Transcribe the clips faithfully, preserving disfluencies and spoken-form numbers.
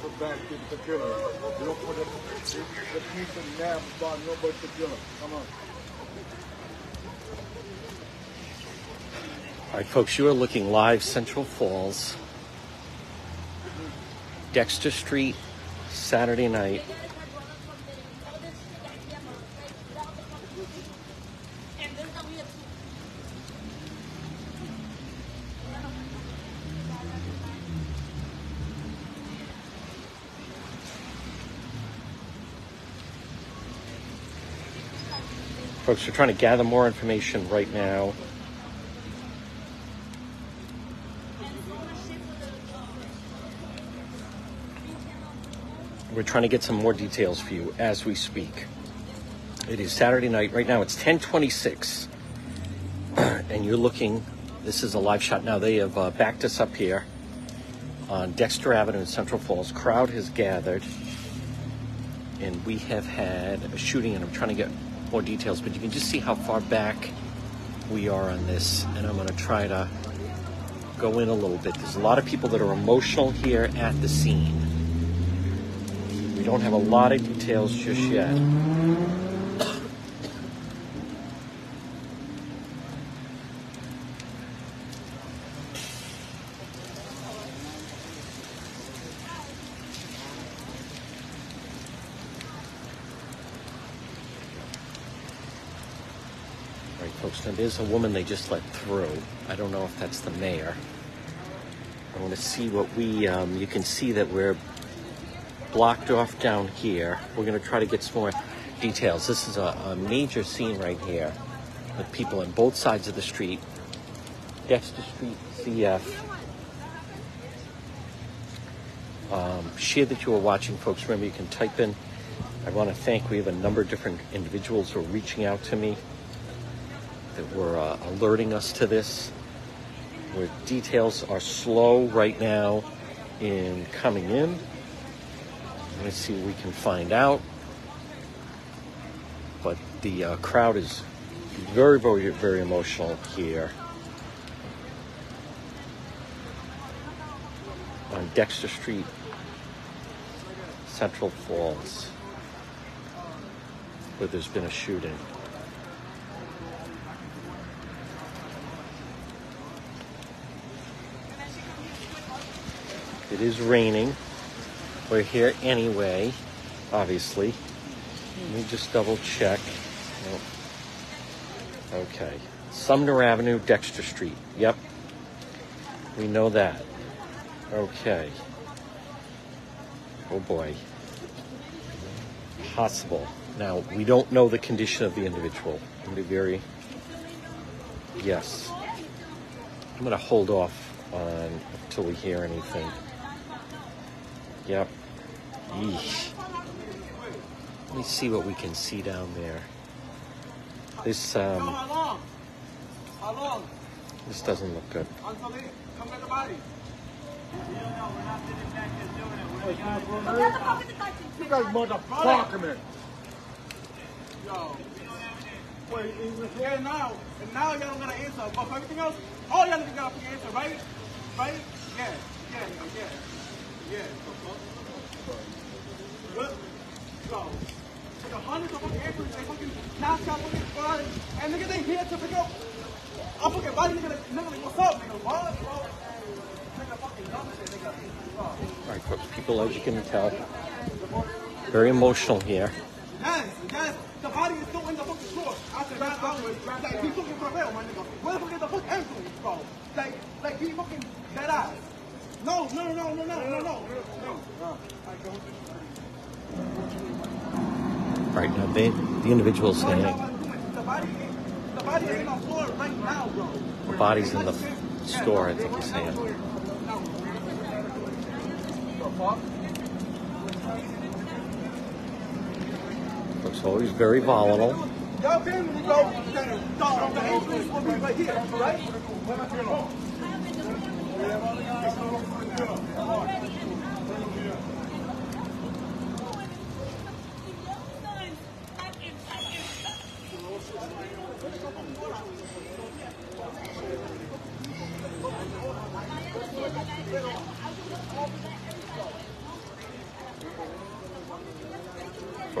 for black people to kill them. You don't put up the people now about nobody to kill them. Come on. All right, folks, you are looking live, Central Falls, Dexter Street, Saturday night. Folks, we're trying to gather more information right now. We're trying to get some more details for you as we speak. It is Saturday night. Right now it's ten twenty-six. And you're looking, this is a live shot now. They have uh, backed us up here on Dexter Avenue in Central Falls. Crowd has gathered. And we have had a shooting, and I'm trying to get more details, but you can just see how far back we are on this, and I'm going to try to go in a little bit. There's a lot of people that are emotional here at the scene. We don't have a lot of details just yet. There's a woman they just let through. I don't know if that's the mayor. I want to see what we, um, you can see that we're blocked off down here. We're going to try to get some more details. This is a, a major scene right here with people on both sides of the street. Dexter Street, C F. Um, share that you are watching, folks. Remember, you can type in. I want to thank, we have a number of different individuals who are reaching out to me, that were uh, alerting us to this. Where details are slow right now in coming in. Let's see what we can find out. But the uh, crowd is very, very, very emotional here on Dexter Street, Central Falls, where there's been a shooting. It is raining. We're here anyway, obviously. Let me just double check. Nope. Okay. Sumner Avenue, Dexter Street. Yep. We know that. Okay. Oh boy. Possible. Now, we don't know the condition of the individual. I'm going to be very... Yes. I'm going to hold off on until we hear anything. Yep. Yeesh. Let me see what we can see down there. This um, this doesn't look good. You guys motherfucker, man. Well, it's here now, and now y'all don't got an answer. But for everything else, all y'all niggas got an answer, right? Right? Yeah, yeah, yeah. Yeah, good. So, the hundreds of fucking acres, they fucking knocked out fucking bodies, and niggas ain't here to pick up a fucking body, nigga, nigga, like, what's up, nigga? What, bro? Nigga, fucking dumb shit, nigga. All right, folks, people, as you can tell, very emotional here. Yes, yes, the body is still in the fucking store. I said, right hours, like, he's looking for real, my nigga. Where the fuck is the fucking ambulance, bro? Like, like, he fucking dead eyes. No, no, no, no, no, no, no, no. Right now, they, the individual's saying. The body, the body is in the floor right now, bro. The body's in the store, I think he's saying. Looks always very volatile. Y'all been, bro, the ambulance will be right here, right?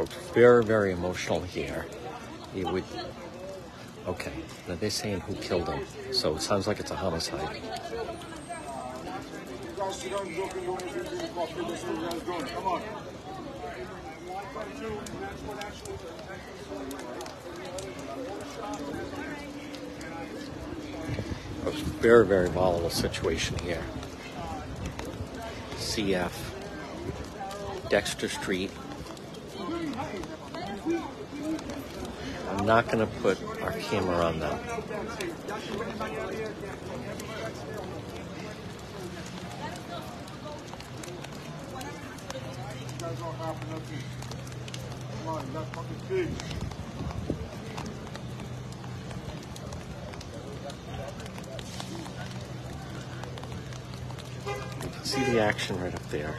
folks. Very, very emotional here. It would... Okay, now they're saying who killed him, so it sounds like it's a homicide. A very, very volatile situation here. C F, Dexter Street. I'm not going to put our camera on them. You can see the action right up there.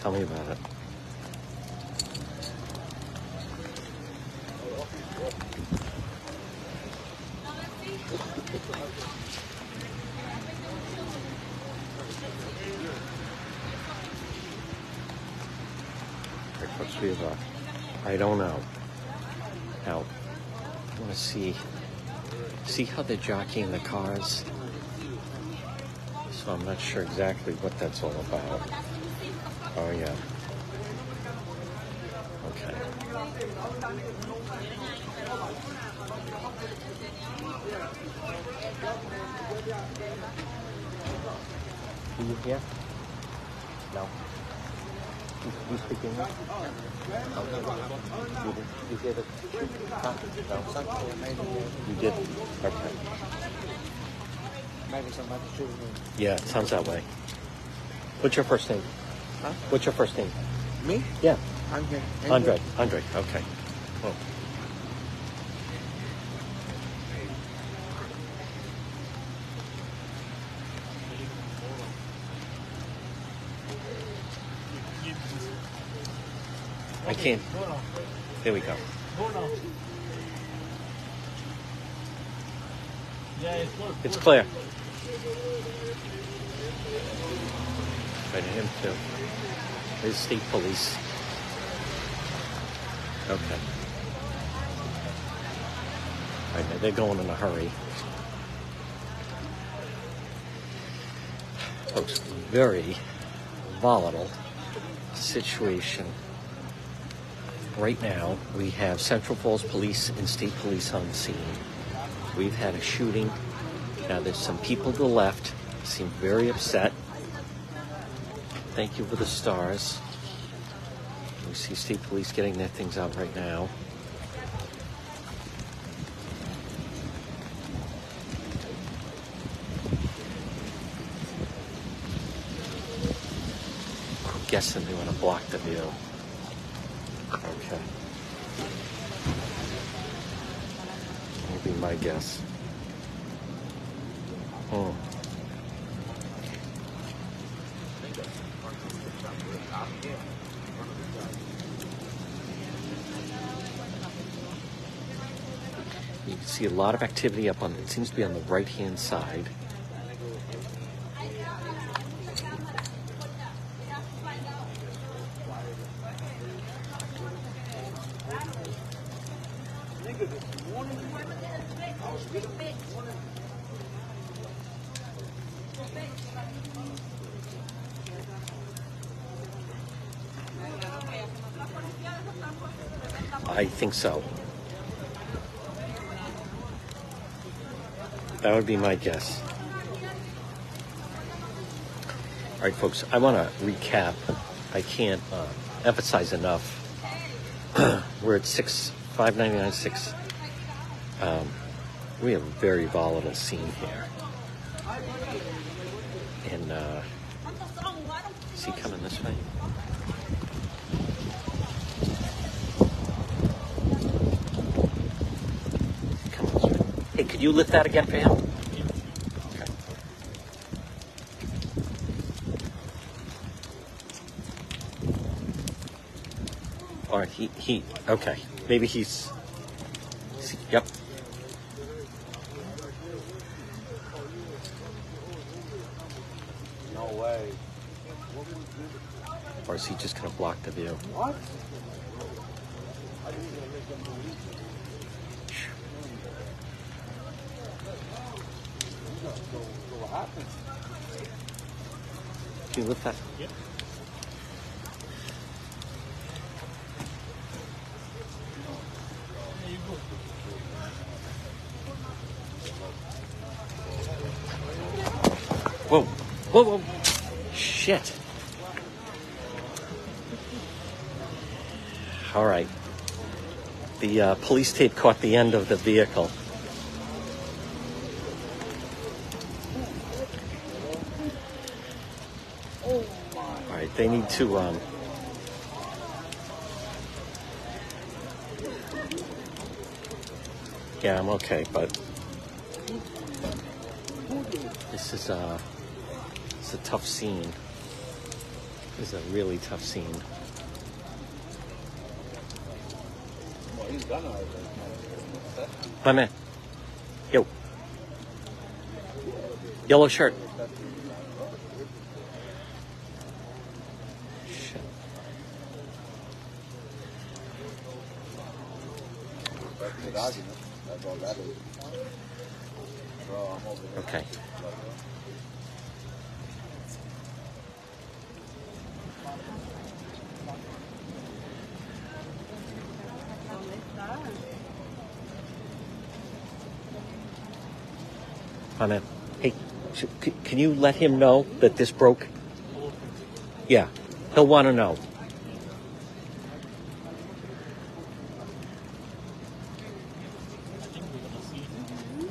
Tell me about it. I don't know. Now, I want to see see how they're jockeying the cars. So I'm not sure exactly what that's all about. Oh, yeah. Okay. Are you here? No. You, you speak English? No. You did? You did it? Huh? No. You did? Okay. Maybe somebody shooting me. Yeah, it sounds that way. What's your first name? Huh? What's your first name? Me? Yeah. Andre. Andre. Andre. Okay. Cool. I can't. There we go. It's clear. Right, him too. There's state police. Okay. All right, they're going in a hurry. Folks, very volatile situation. Right now, we have Central Falls Police and State Police on the scene. We've had a shooting. Now, there's some people to the left seem very upset. Thank you for the stars. We see State Police getting their things out right now. I'm guessing they want to block the view. Okay. That'd be my guess. Oh. You can see a lot of activity up on, it seems to be on the right-hand side. I think so. That would be my guess. All right, folks, I want to recap. I can't uh, emphasize enough. We're at six five ninety-nine six. Um, we have a very volatile scene here. And uh, is he coming this way? Could you lift that again for him? Yeah. Okay. All right, he, he, okay. Maybe he's, see, yep. away. Or is he just going to block the view? What? Can you lift that? Yep. Whoa, whoa, whoa, shit. All right. The uh, police tape caught the end of the vehicle. All right, they need to... Um, yeah, I'm okay, but... This is a, it's a tough scene. This is a really tough scene. My man. Yo. Yellow shirt. Shit. Okay. Hey, can you let him know that this broke? Yeah, he'll want to know.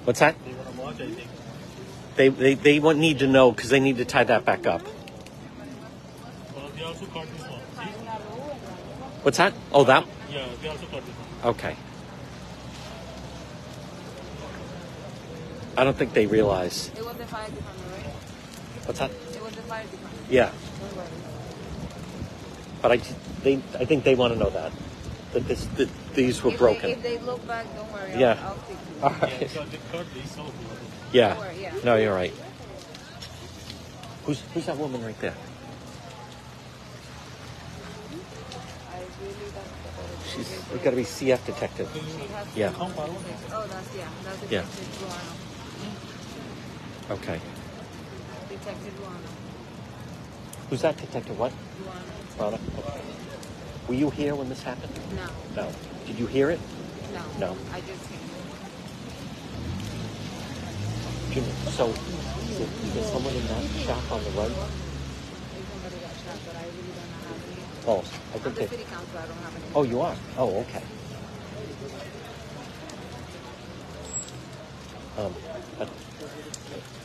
What's that? They they they won't need to know because they need to tie that back up. What's that? Oh, that? Yeah, they also caught this one. Okay. I don't think they realize. It was the fire department, right? What's that? It was the fire department. Yeah. But I, they, I think they want to know that. That, this, that these were if broken. They, if they look back, don't worry. Yeah. I'll, I'll fix it. All right. Yeah, so the curb, they sold it. Yeah. Don't worry, yeah. No, you're right. Who's, who's that woman right there? She's got to be C F detective. Yeah. Oh, that's, yeah. That's detective yeah. Guano. Okay. Detective Luana. Who's that detective? What? Luana. Okay. Were you here when this happened? No. No. Did you hear it? No. No. I just heard it. So, is there, is there someone in that shop on the right? There's somebody in that shop, but I really don't know how to. Oh, I think I'm the city council, I don't have any. Oh, you are? Oh, okay. Um, I, I,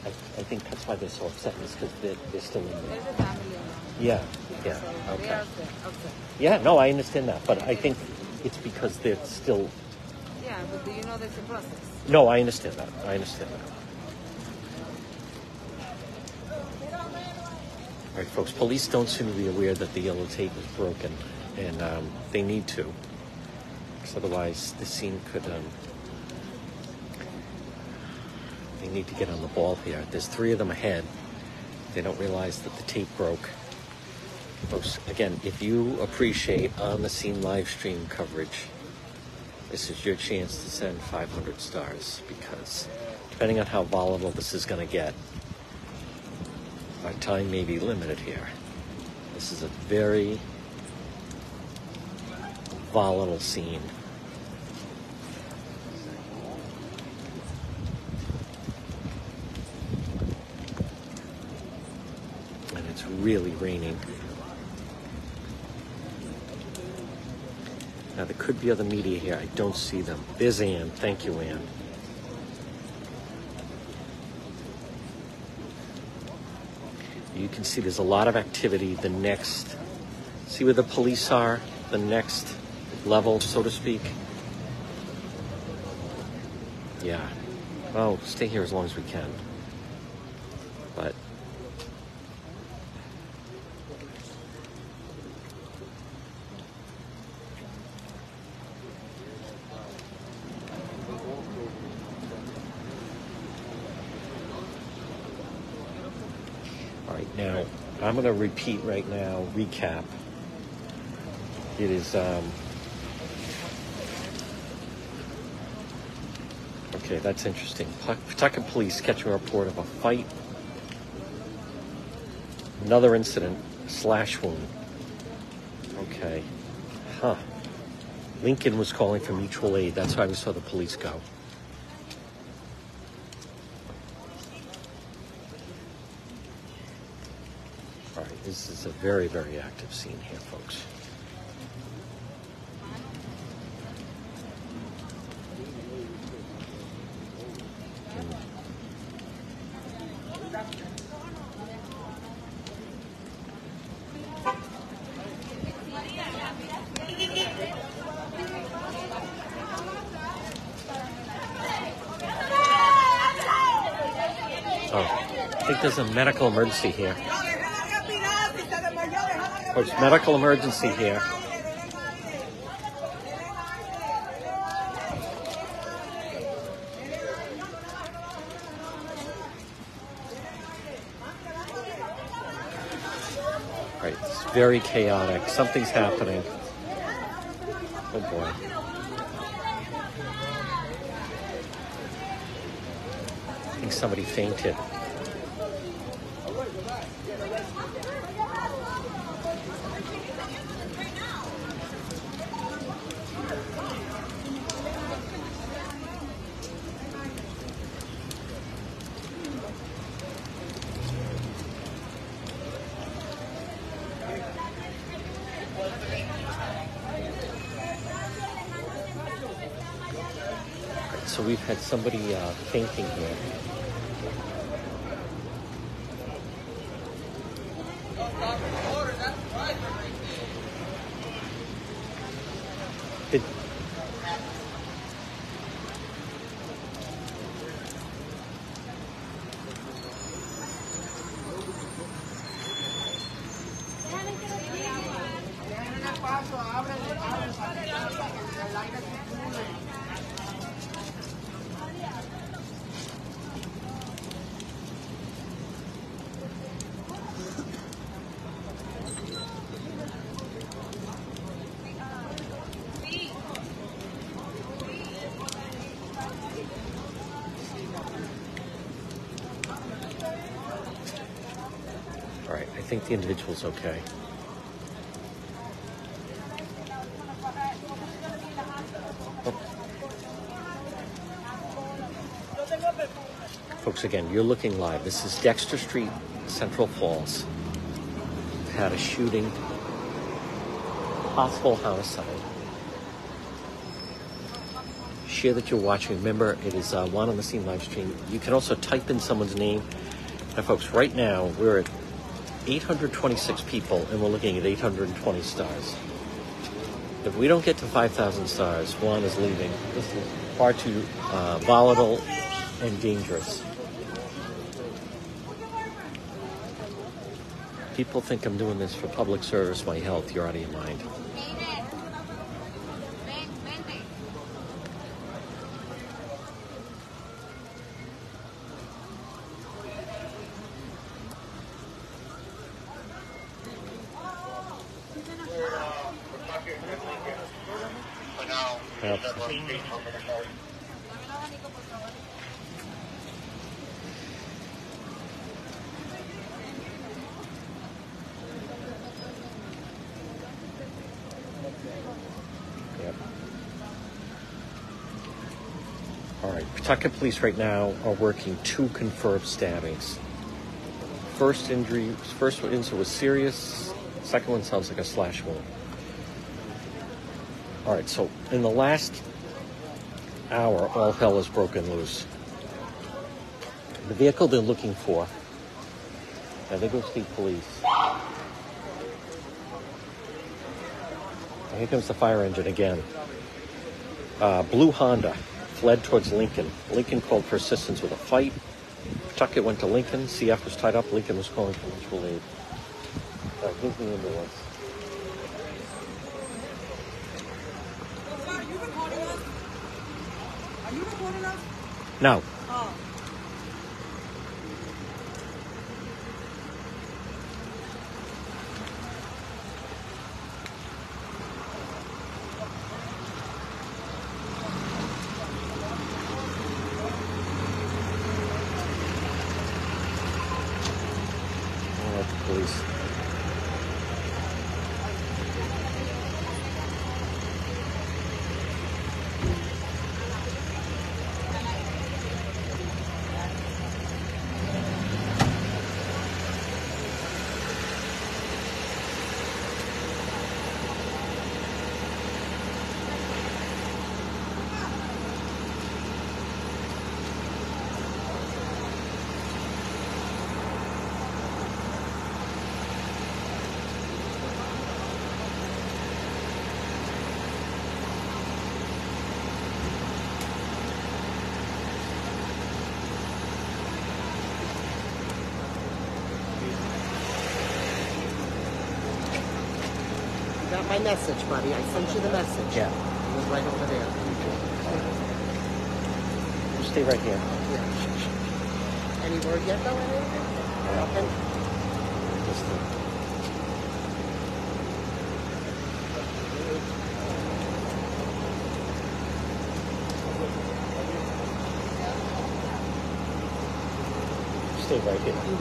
I think that's why they're so upset is because they're, they're still in there. There's a family around. Yeah, yeah, so okay. They are upset, upset. Yeah, no, I understand that, but I think it's because they're still... Yeah, but do you know there's a process? No, I understand that. I understand that. All right, folks, police don't seem to be aware that the yellow tape is broken, and um, they need to, because otherwise this scene could... Um, They need to get on the ball here. There's three of them ahead. They don't realize that the tape broke. Folks, again, if you appreciate on-the-scene live stream coverage, this is your chance to send five hundred stars because depending on how volatile this is going to get, our time may be limited here. This is a very volatile scene. Really raining. Now there could be other media here. I don't see them. There's Ann. Thank you, Ann. You can see there's a lot of activity. The next, see where the police are, the next level, so to speak. Yeah. Well, stay here as long as we can. But all right, Now, I'm going to repeat right now, recap. It is, um, okay, that's interesting. Pawtucket police catching a report of a fight. Another incident, slash wound. Okay, huh. Lincoln was calling for mutual aid. That's why we saw the police go. All right, this is a very, very active scene here, folks. There's a medical emergency here. There's a medical emergency here. All right, it's very chaotic. Something's happening. Oh boy. I think somebody fainted. So we've had somebody uh, fainting here. It, I think the individual's okay. Oh. Folks, again, you're looking live. This is Dexter Street, Central Falls. Had a shooting, possible homicide. Share that you're watching. Remember, it is uh, one on the scene live stream. You can also type in someone's name. Now, folks, right now we're at eight hundred twenty-six people, and we're looking at eight hundred twenty stars. If we don't get to five thousand stars, Juan is leaving. This is far too uh, volatile and dangerous. People think I'm doing this for public service, my health. You're out of your mind. Pawtucket police right now are working two confirmed stabbings. First injury, first injury was serious. Second one sounds like a slash wound. All right, so in the last hour, all hell has broken loose. The vehicle they're looking for, now they go state police. And here comes the fire engine again. Uh, blue Honda fled towards Lincoln. Lincoln called for assistance with a fight. Pawtucket went to Lincoln. C F was tied up. Lincoln was calling for mutual aid. All right, give me the ambulance. Are you recording us? Are you recording us? No. Oh. got my message, buddy. I sent you the message. Yeah. It was right over there. Okay. You stay right here. Yeah. Any word yet, though? Nothing? Just... Stay right here. All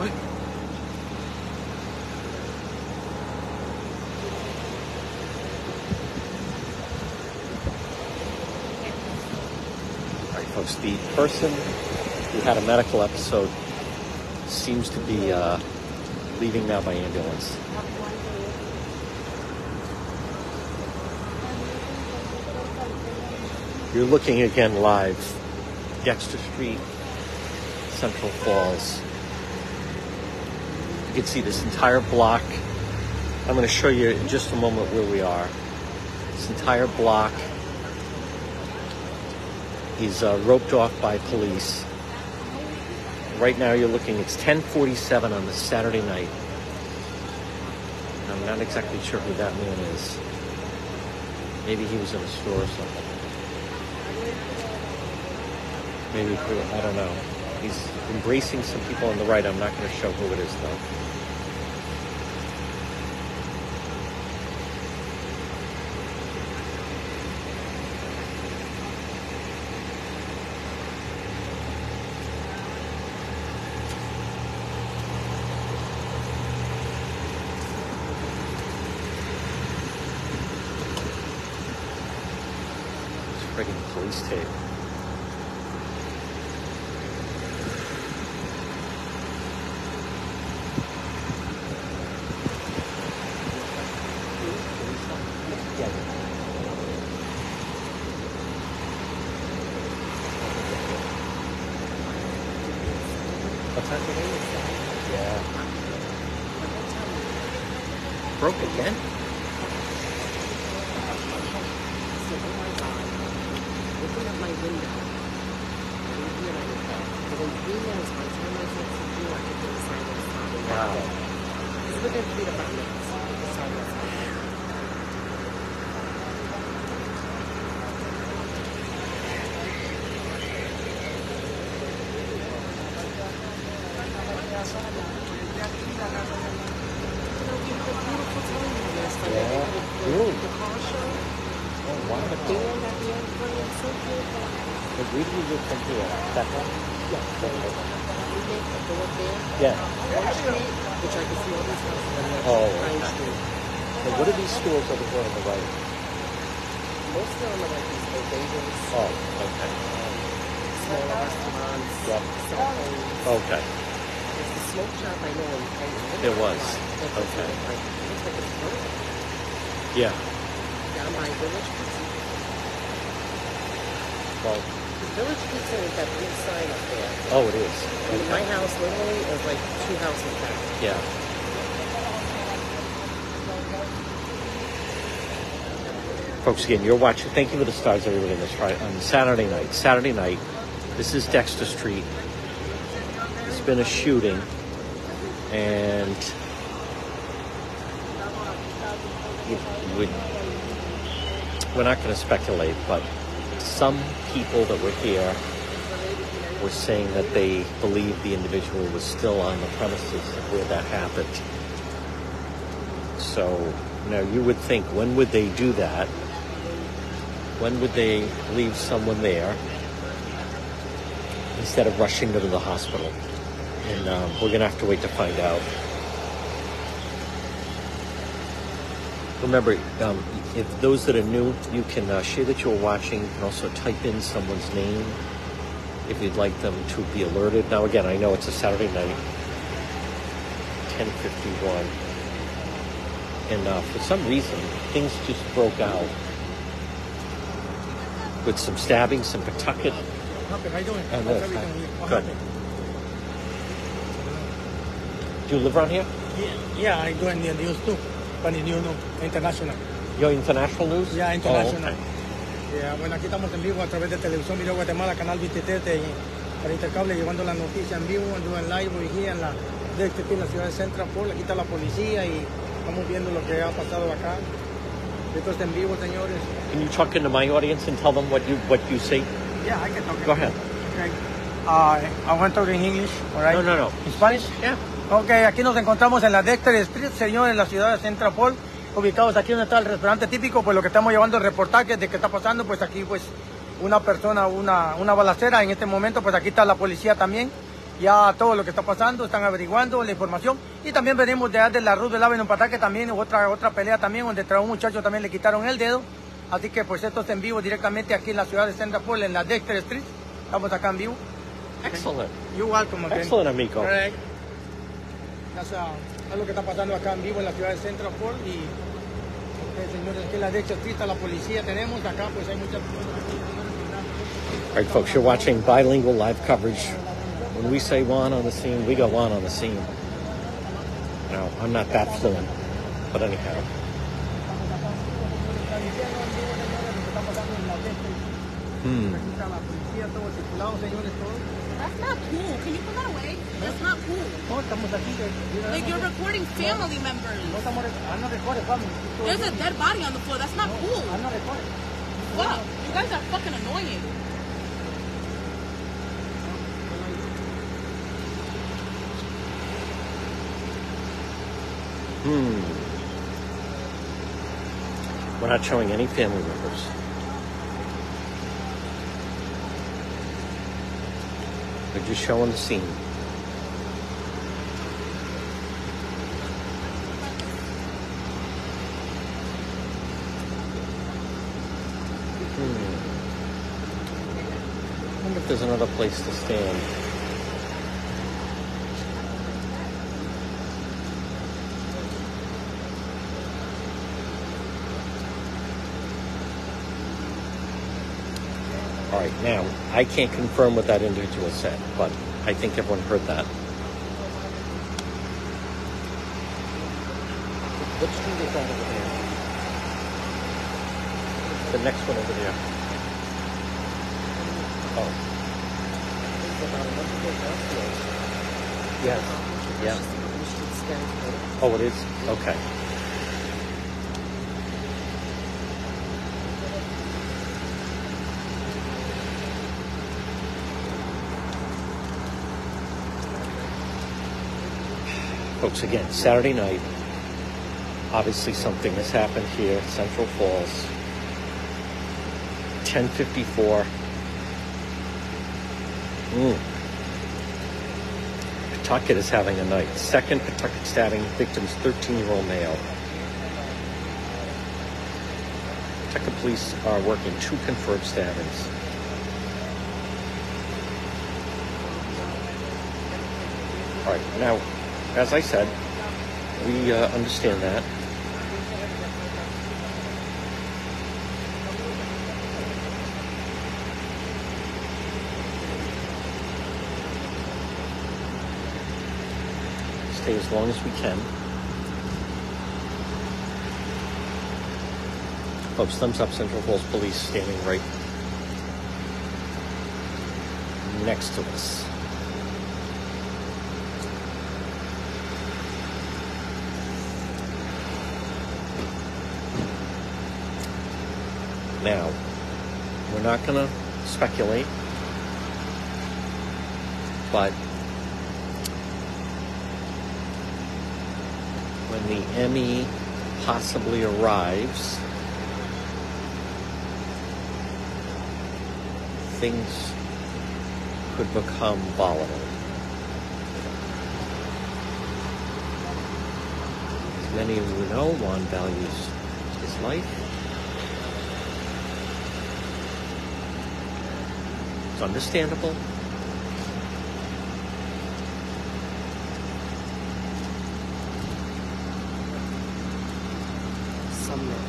right, folks, the person who had a medical episode seems to be uh, leaving now by ambulance. You're looking again live. Dexter Street, Central Falls. You can see this entire block. I'm going to show you in just a moment where we are. This entire block is uh, roped off by police. Right now you're looking, it's ten forty-seven on the Saturday night. And I'm not exactly sure who that man is. Maybe he was in a store or something. Maybe, I don't know. He's embracing some people on the right. I'm not going to show who it is, though. It's friggin' police tape. Folks, again, you're watching. Thank you for the stars, everybody. On this right on Saturday night. Saturday night. This is Dexter Street. It's been a shooting, and we, we're not going to speculate, but some people that were here were saying that they believe the individual was still on the premises where that happened. So now you would think, when would they do that? When would they leave someone there instead of rushing them to the hospital? And um, we're going to have to wait to find out. Remember, um, if those that are new, you can uh, share that you're watching. You can also type in someone's name if you'd like them to be alerted. Now, again, I know it's a Saturday night, ten fifty-one. And uh, for some reason, things just broke out. With some stabbings in Pawtucket. How you doing? And this, uh, good. Do you live around here? Yeah, yeah, I do in the news too. But in you know, international. Your international news? Yeah, international. Oh, okay. Yeah, bueno, aquí estamos en vivo a través de televisión video Guatemala, Canal veintitrés de Intercable, llevando la noticia en vivo, doing live we're here en la de la ciudad de Central Park. Aquí está la policía y estamos viendo lo que ha pasado acá. Esto en vivo, señores. Can you talk into my audience and tell them what you what you see? Yeah, I can talk. Go ahead. Okay. Uh, I want to talk in English, all right? No, no, no. In Spanish? Yeah. Okay, aquí nos encontramos en la Dexter Street, señor, en la ciudad de Central Falls, ubicados aquí donde está el restaurante típico, pues lo que estamos llevando el reportaje de qué está pasando, pues aquí pues una persona, una, una balacera en este momento, pues aquí está la policía también. Ya todo lo que está pasando, están averiguando la información. Y también venimos de, de la Ruta del Avenue en Pawtucket, también otra, otra pelea también, donde a un muchacho también le quitaron el dedo. Así que pues esto está en vivo directamente aquí en la ciudad de Central Park, en la Dexter Street. Estamos acá en vivo. Excellent. You're welcome, okay. Excellent, amigo. All right. That's, uh, es lo que está pasando acá en vivo en la ciudad de Central Park. Y okay, señores, aquí en la Dexter Street la policía tenemos. Acá pues hay muchas... All right, folks, you're watching bilingual live coverage. When we say Juan on the scene, we go Juan on the scene. No, I'm not that fluent, but anyhow. Hmm. That's not cool. Can you put that away? That's not cool. Like, you're recording family members. There's a dead body on the floor. That's not cool. Wow, you guys are fucking annoying. Hmm. We're not showing any family members. We're just showing the scene. Hmm. I wonder if there's another place to stand. Right now, I can't confirm what that individual said, but I think everyone heard that. What street is that over there? The next one over there. Oh. Yes. Yeah. Oh, it is? Okay. Folks, again, Saturday night, obviously something has happened here at Central Falls. ten fifty-four. Mm. Pawtucket is having a night. Second Pawtucket stabbing, victim's thirteen-year-old male. Pawtucket police are working two confirmed stabbings. All right, now... As I said, we uh, understand that. Stay as long as we can. Folks, thumbs up, Central Falls Police standing right next to us. Now, we're not going to speculate, but when the Emmy possibly arrives, things could become volatile. As many of you know, Juan values his life. It's understandable. Some men.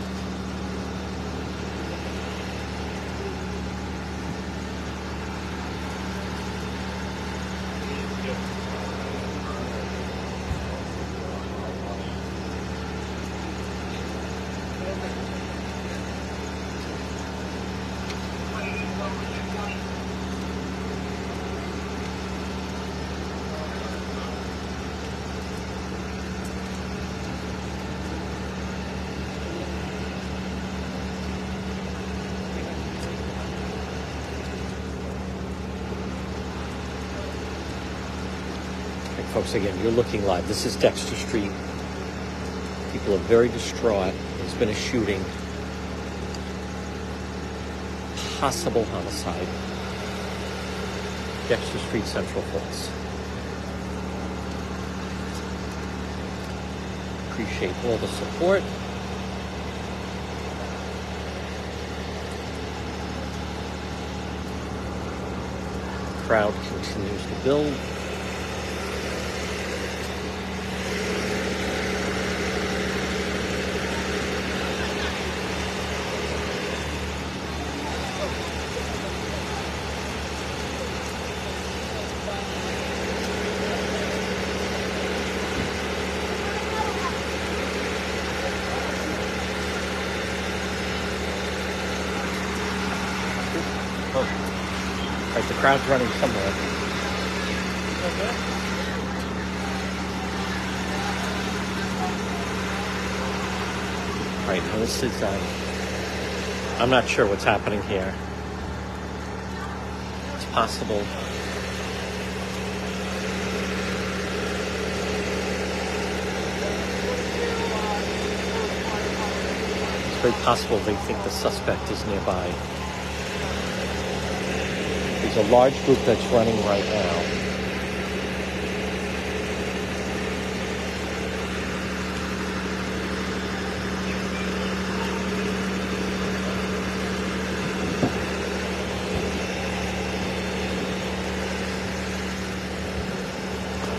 folks, again, you're looking live. This is Dexter Street. People are very distraught. There's been a shooting. Possible homicide. Dexter Street, Central Falls. Appreciate all the support. Crowd continues to build. Like the crowd's running somewhere. Okay. Right, and this is, uh, I'm not sure what's happening here. It's possible. It's very possible they think the suspect is nearby. There's a large group that's running right now.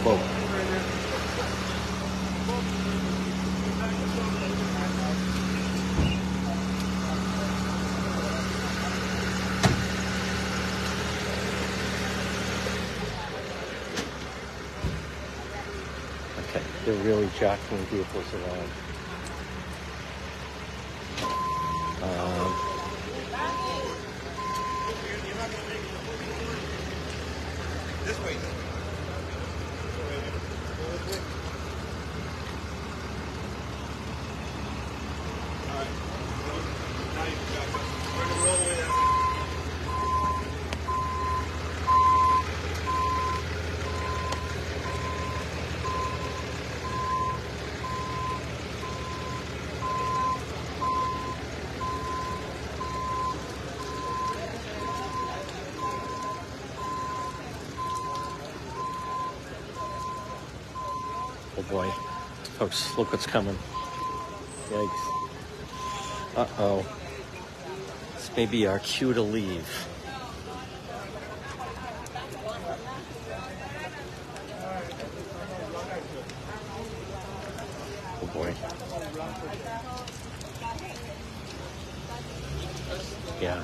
Whoa. They're really jockeying vehicles around. Um, this way. Oh boy, folks, look what's coming. Yikes. Uh-oh. This may be our cue to leave. Oh boy. Yeah.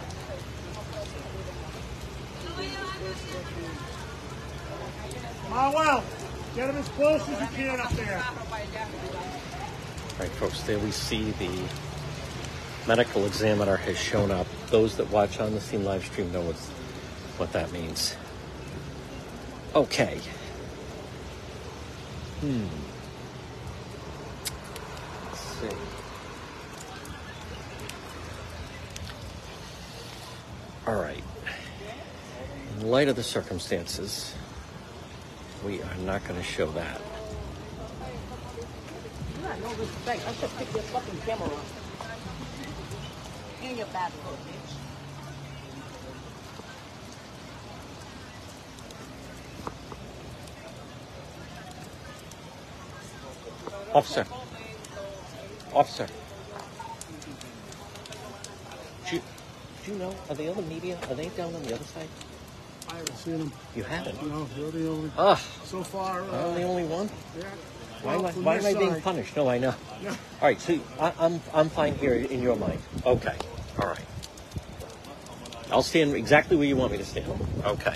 Manuel! Get them as close as you can up there. All right, folks, there we see the medical examiner has shown up. Those that watch on the scene live stream know what's, what that means. Okay. Hmm. Let's see. All right. In light of the circumstances, we are not going to show that. You have no respect. I should pick your fucking camera up. In your back, little bitch. Officer. Officer. Do you, do you know, are the other media, are they down on the other side? I haven't seen them. You haven't? No, you're the only one. So far. Uh, I'm the only one? Yeah. Why, well, why, why am I being punished? No, I know. Yeah. All right, so I, I'm, I'm fine here in your mind. Okay. All right. I'll stand exactly where you want me to stand. Okay.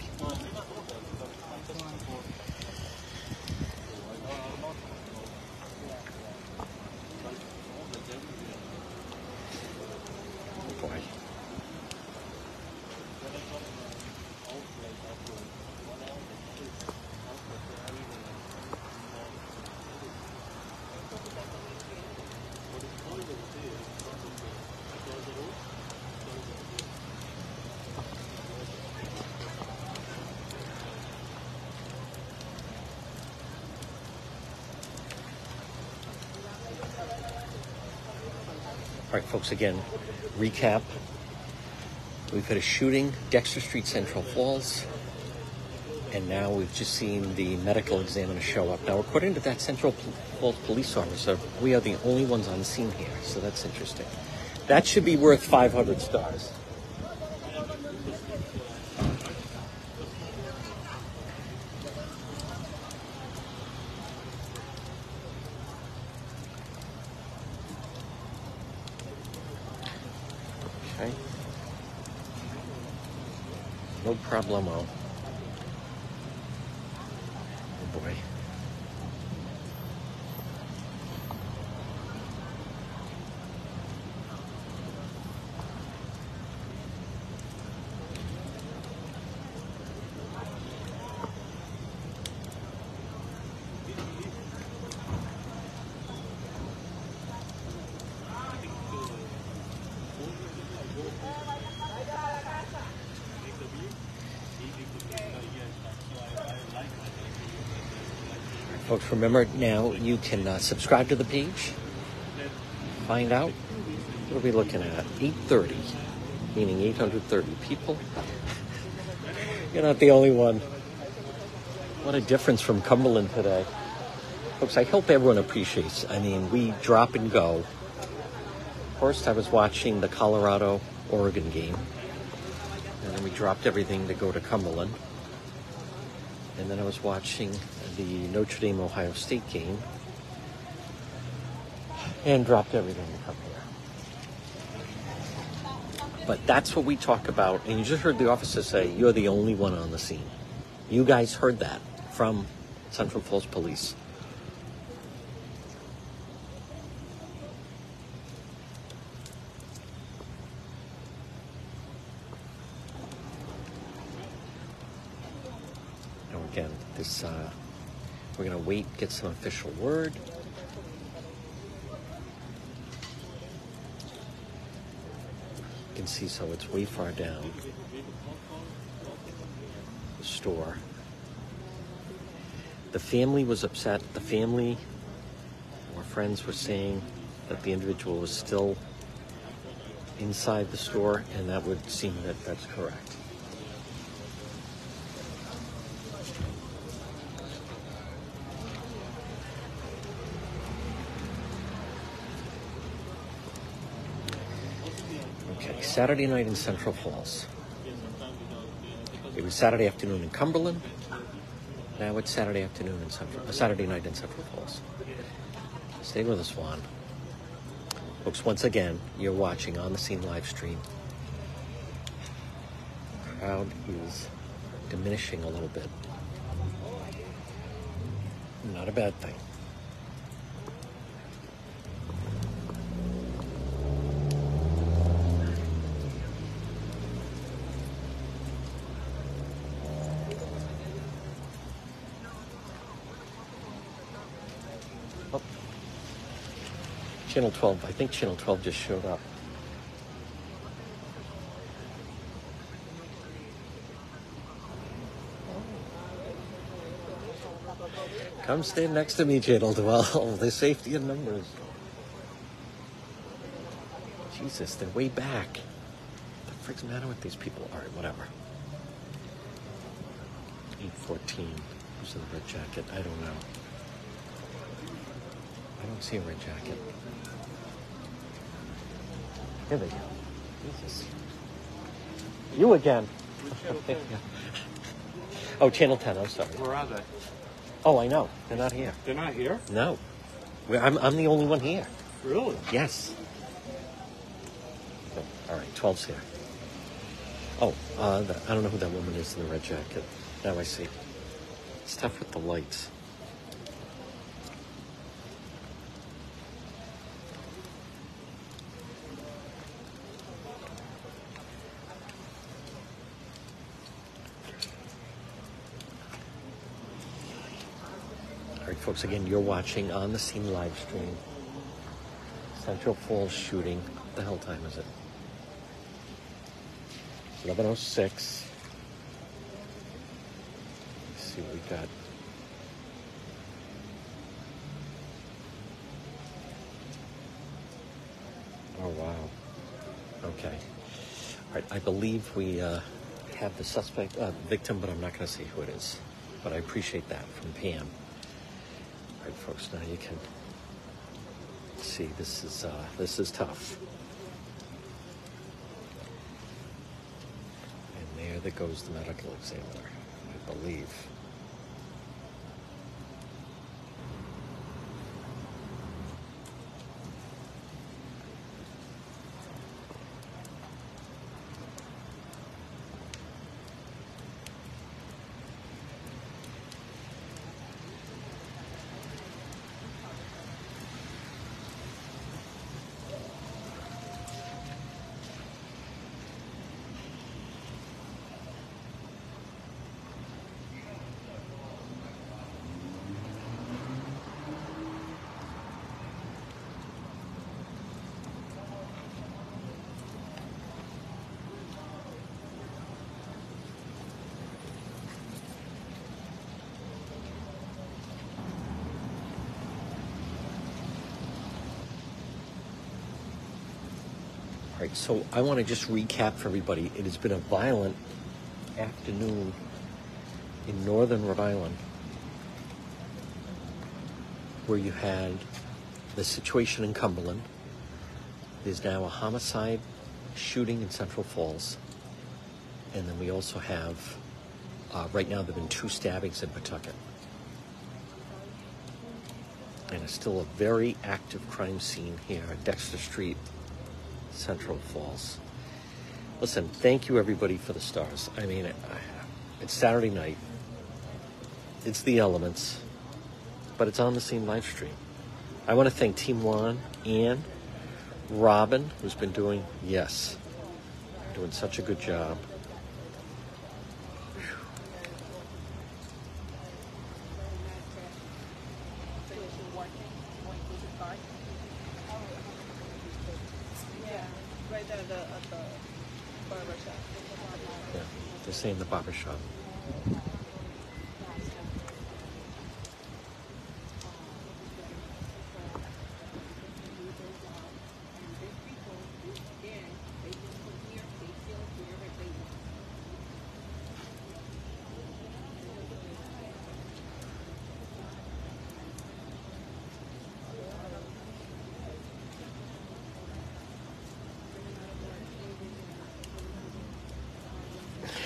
All right, folks, again, recap. We've had a shooting, Dexter Street, Central Falls, and now we've just seen the medical examiner show up. Now, according to that Central Falls police officer, we are the only ones on scene here, so that's interesting. That should be worth five hundred stars. Okay. No problemo. Oh boy. Folks, remember now you can uh, subscribe to the page, find out what are we looking at, eight thirty, meaning eight hundred thirty people. You're not the only one. What a difference from Cumberland today. Folks, I hope everyone appreciates. I mean, we drop and go. First, I was watching the Colorado-Oregon game, and then we dropped everything to go to Cumberland. And then I was watching the Notre Dame Ohio State game and dropped everything to come here. But that's what we talk about. And you just heard the officer say, you're the only one on the scene. You guys heard that from Central Falls Police. Again, this uh, we're gonna wait, get some official word. You can see, so it's way far down the store. The family was upset. The family or friends were saying that the individual was still inside the store, and that would seem that that's correct. Saturday night in Central Falls. It was Saturday afternoon in Cumberland. Now it's Saturday afternoon in Central, uh, Saturday night in Central Falls. Stay with us, Juan. Folks, once again, you're watching On the Scene live stream. The crowd is diminishing a little bit. Not a bad thing. Channel twelve, I think Channel twelve just showed up. Come stand next to me, Channel twelve. There's safety in numbers. Jesus, they're way back. What the frick's the matter with these people? All right, whatever. eight fourteen. Who's in the red jacket? I don't know. I don't see a red jacket. Here they go. Jesus. You again. Channel ten. Oh, Channel ten, I'm sorry. Where are they? Oh, I know. They're not here. They're not here? No. We're, I'm, I'm the only one here. Really? Yes. Okay. All right, twelve's here. Oh, uh, the, I don't know who that woman is in the red jacket. Now I see. It's tough with the lights. Folks, again, you're watching On the Scene live stream. Central Falls shooting. What the hell time is it? eleven oh six. Let's see what we got. All wow. Okay. All right, I believe we uh, have the suspect, uh, victim, but I'm not going to say who it is. But I appreciate that from Pam. All right, folks, now you can see this is, uh, this is tough. And there that goes the medical examiner, I believe. All right, so I want to just recap for everybody. It has been a violent afternoon in northern Rhode Island where you had the situation in Cumberland. There's now a homicide shooting in Central Falls. And then we also have, uh, right now there have been two stabbings in Pawtucket. And it's still a very active crime scene here at Dexter Street, Central Falls. Listen, thank you everybody for the stars. I mean, it's Saturday night. It's the elements, but it's on the same live stream. I want to thank Team Juan, Ann, Robin, who's been doing, yes, doing such a good job. In the barber shop.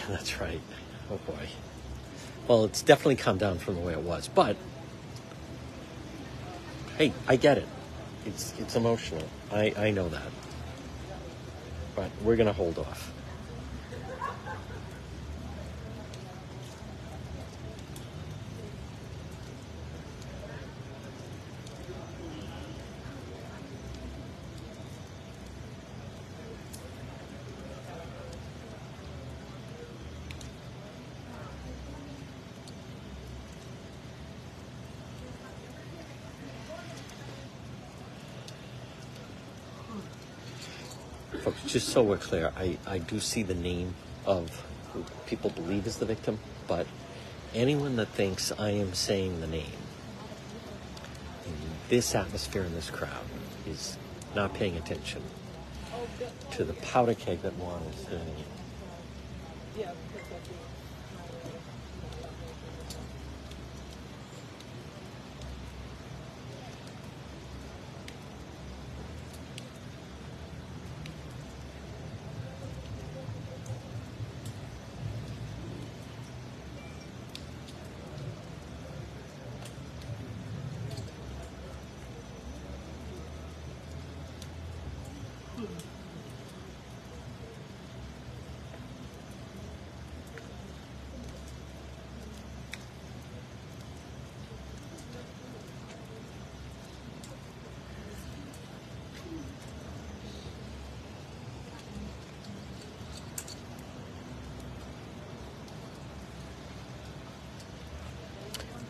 That's right. Oh boy. Well, it's definitely come down from the way it was, but hey, I get it. It's it's emotional. I, I know that. But we're gonna hold off. Just so we're clear, I, I do see the name of who people believe is the victim, but anyone that thinks I am saying the name in this atmosphere in this crowd is not paying attention to the powder keg that Juan is standing in. Yeah.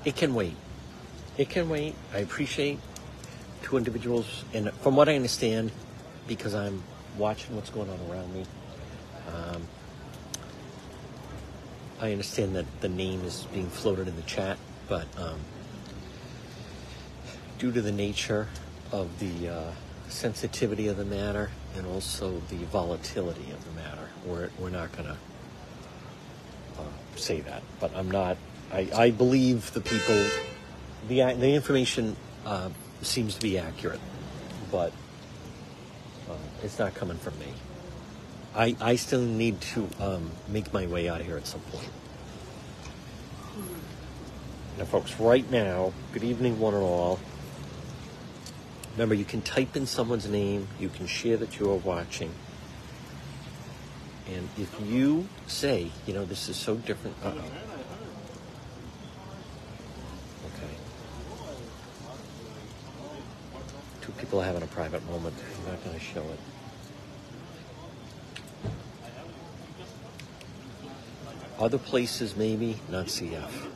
It can wait. It can wait. I appreciate two individuals. And from what I understand, because I'm watching what's going on around me, um, I understand that the name is being floated in the chat, but um, due to the nature of the uh, sensitivity of the matter, and also the volatility of the matter. We're, we're not going to uh, say that, but I'm not. I, I believe the people, the, the information uh, seems to be accurate, but uh, it's not coming from me. I, I still need to um, make my way out of here at some point. Now, folks, right now, good evening, one and all. Remember, you can type in someone's name. You can share that you are watching. And if you say, you know, this is so different. Uh-oh. Okay. Two people are having a private moment. I'm not going to show it. Other places, maybe, not C F.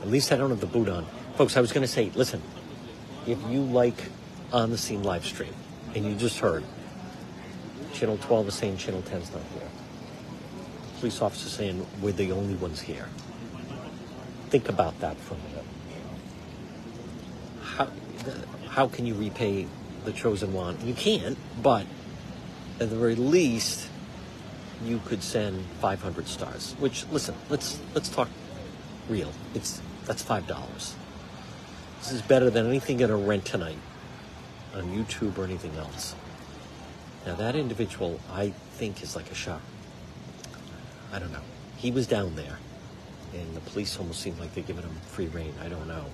At least I don't have the boot on. Folks, I was going to say, listen, if you like On the Scene live stream, and you just heard, Channel twelve is saying Channel ten's not here. Police officers saying we're the only ones here. Think about that for a minute. How, how can you repay the chosen one? You can't, but at the very least, you could send five hundred stars, which, listen, let's let's talk real. It's that's five dollars. This is better than anything at a rent tonight on YouTube or anything else. Now, that individual, I think, is like a shock. I don't know. He was down there, and the police almost seemed like they're giving him free rein. I don't know.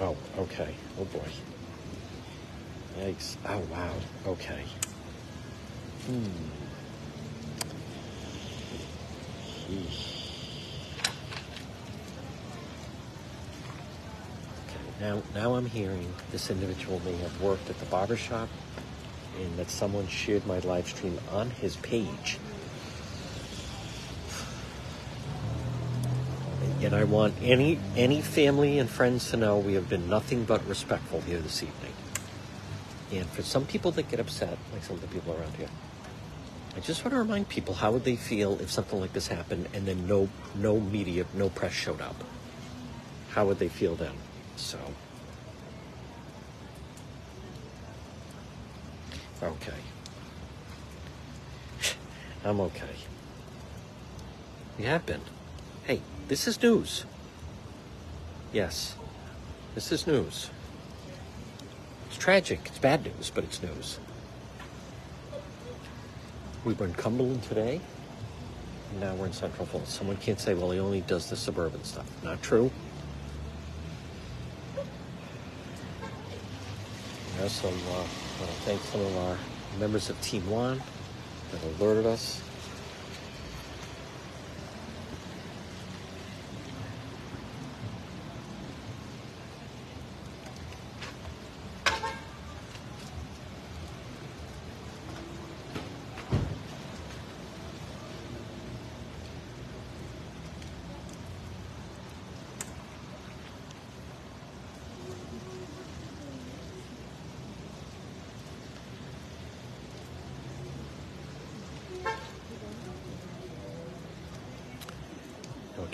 Oh, okay. Oh, boy. Yikes. Oh, wow. Okay. Hmm. Okay, now, now I'm hearing this individual may have worked at the barbershop and that someone shared my live stream on his page. And I want any any family and friends to know we have been nothing but respectful here this evening. And for some people that get upset, like some of the people around here, I just want to remind people how would they feel if something like this happened and then no no media, no press showed up. How would they feel then? So, okay. I'm okay. We have been. Hey, this is news. Yes, this is news. It's tragic. It's bad news, but it's news. We were in Cumberland today, and now we're in Central Falls. Someone can't say, well, he only does the suburban stuff. Not true. We also uh, want to thank some of our members of Team One that alerted us.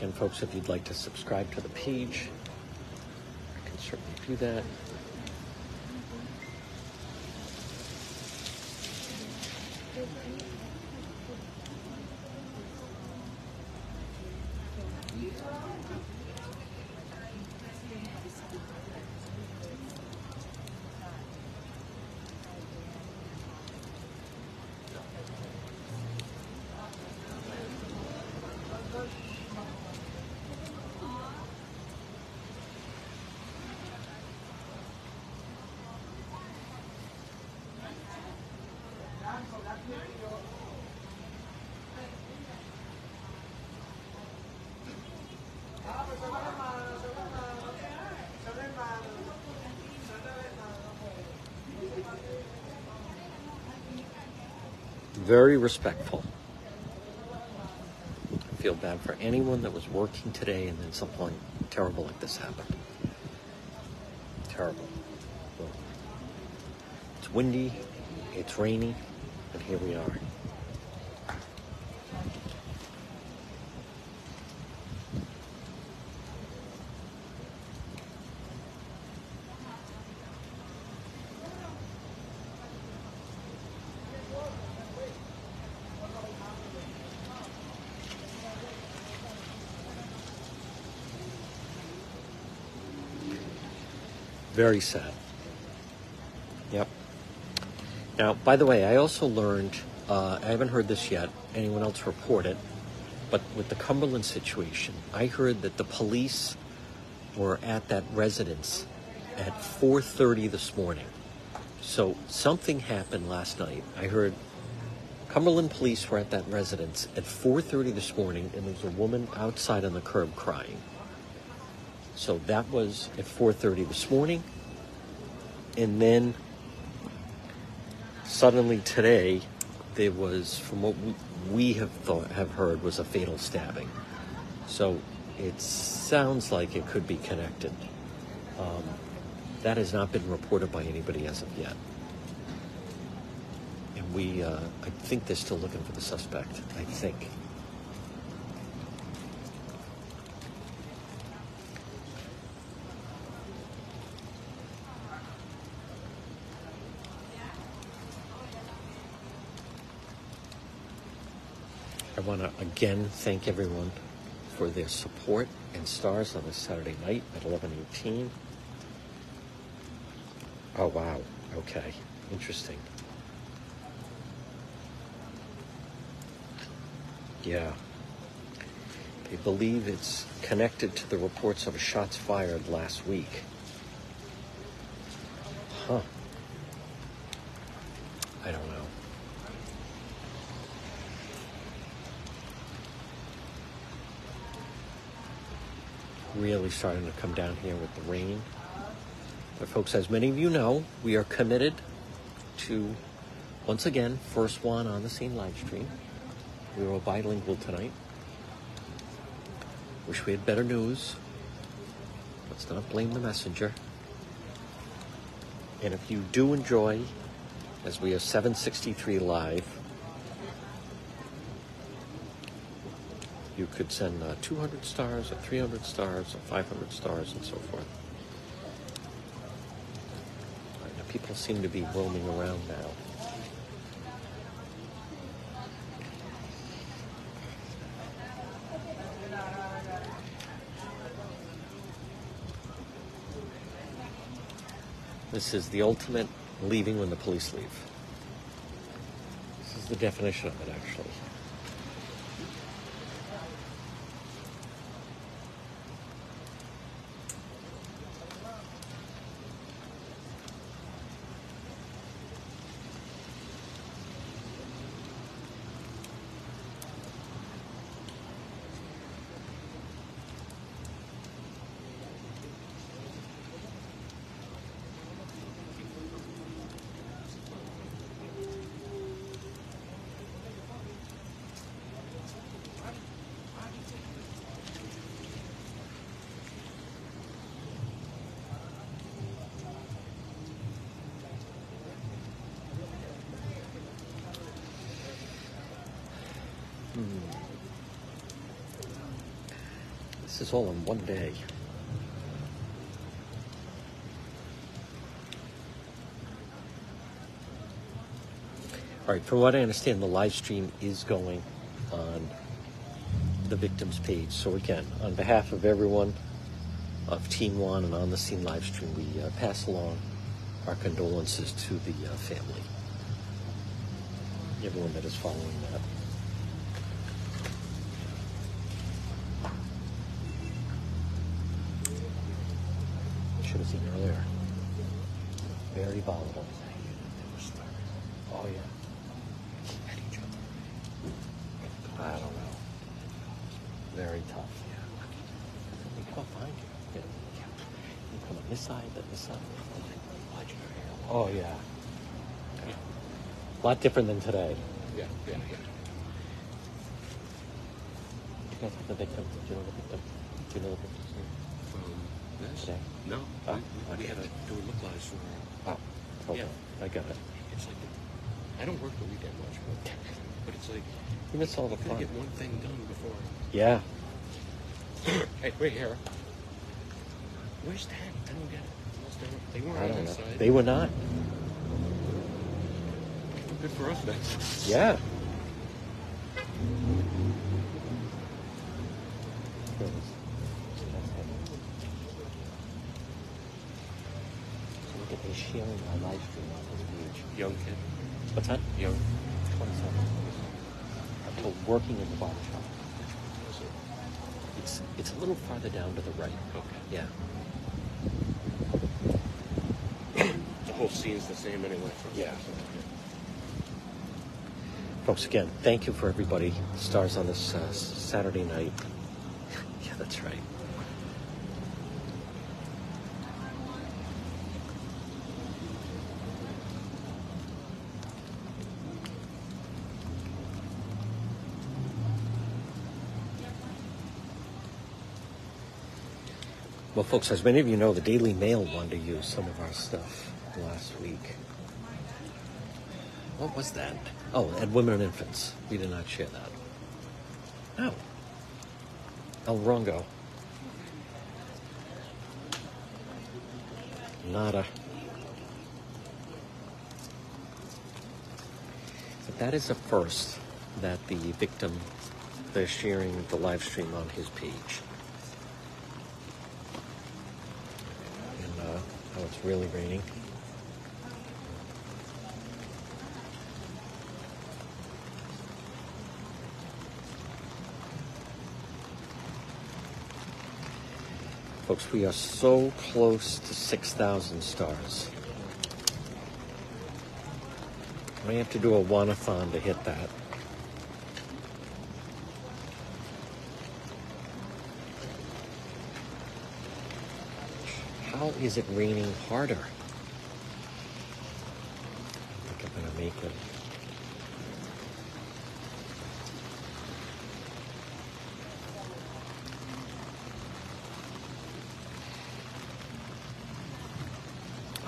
And folks, if you'd like to subscribe to the page, I can certainly do that. Very respectful. I feel bad for anyone that was working today and then something terrible like this happened. Terrible. It's windy, it's rainy, it here we are. Very sad. Yep. Now, by the way, I also learned, uh, I haven't heard this yet, anyone else report it, but with the Cumberland situation, I heard that the police were at that residence at four thirty this morning. So something happened last night. I heard Cumberland police were at that residence at four thirty this morning, and there was a woman outside on the curb crying. So that was at four thirty this morning, and then suddenly today there was, from what we have thought, have heard, was a fatal stabbing. So it sounds like it could be connected. Um, that has not been reported by anybody as of yet, and we uh, I think they're still looking for the suspect. I think. I want to again thank everyone for their support and stars on this Saturday night at eleven eighteen. Oh, wow. Okay. Interesting. Yeah. They believe it's connected to the reports of shots fired last week. Huh. I don't know. Really starting to come down here with the rain. But folks, as many of you know, we are committed to, once again, first one on the scene live stream. We were bilingual tonight. Wish we had better news. Let's not blame the messenger. And if you do enjoy, as we are seven sixty-three live, you could send uh, two hundred stars, or three hundred stars, or five hundred stars, and so forth. All right, now people seem to be roaming around now. This is the ultimate leaving when the police leave. This is the definition of it, actually. It's all in one day. All right, from what I understand, the live stream is going on the victims page. So again, on behalf of everyone of Team One and On the Scene live stream, we uh, pass along our condolences to the uh, family, everyone that is following that. Earlier, very volatile. Oh yeah. I don't know. Very tough. Yeah. We can't find you. Yeah. You come on this side, then this side. Oh yeah. yeah. A lot different than today. Yeah. Yeah. Yeah. You guys have the victims. Do you know the victims? Do you know the victims? This? Today? No, oh, we, we, okay. we had to do a look live. Oh, okay. Yeah. I got it. It's like I don't work the weekend much, but, but it's like you miss all the fun. Get one thing done before. Yeah. Hey, wait, Hera. Where's that? I don't get it. They weren't I don't on know. Side. They were not. Good for us, man. Yeah. Look at this sharing my live stream on this page. Young kid. What's that? Young. twenty-seven. I'm told working in the barber shop. It's it's a little farther down to the right. Okay. Yeah. The whole scene's the same anyway. Yeah. Folks, again, thank you for everybody. Stars on this uh, Saturday night. Yeah, that's right. Well, folks, as many of you know, the Daily Mail wanted to use some of our stuff last week. What was that? Oh, and Women and Infants. We did not share that. Oh. El Rongo. Nada. But that is a first that the victim, they're sharing the live stream on his page. Oh, it's really raining. Folks, we are so close to six thousand stars. We have to do a Wanathon to hit that. How is it raining harder? I think I'm gonna make it.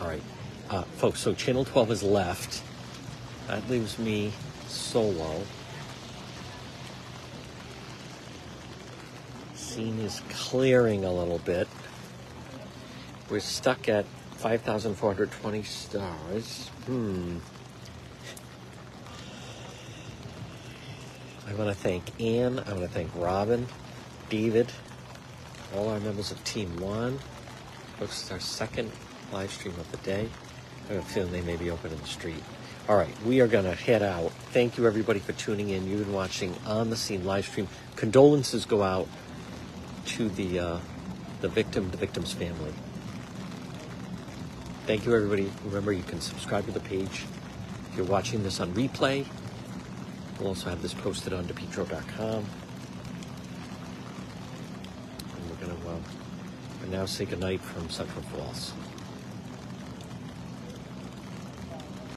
All right, uh, folks, so Channel twelve is left. That leaves me solo. Scene is clearing a little bit. We're stuck at five thousand four hundred twenty stars. Hmm. I want to thank Ann. I want to thank Robin, David, all our members of Team One. Folks, it's our second live stream of the day. I have a feeling they may be open in the street. All right, we are going to head out. Thank you, everybody, for tuning in. You've been watching On the Scene live stream. Condolences go out to the uh, the victim, the victim's family. Thank you, everybody. Remember, you can subscribe to the page. If you're watching this on replay, we'll also have this posted on depetro dot com. And we're going to uh, now say goodnight from Central Falls.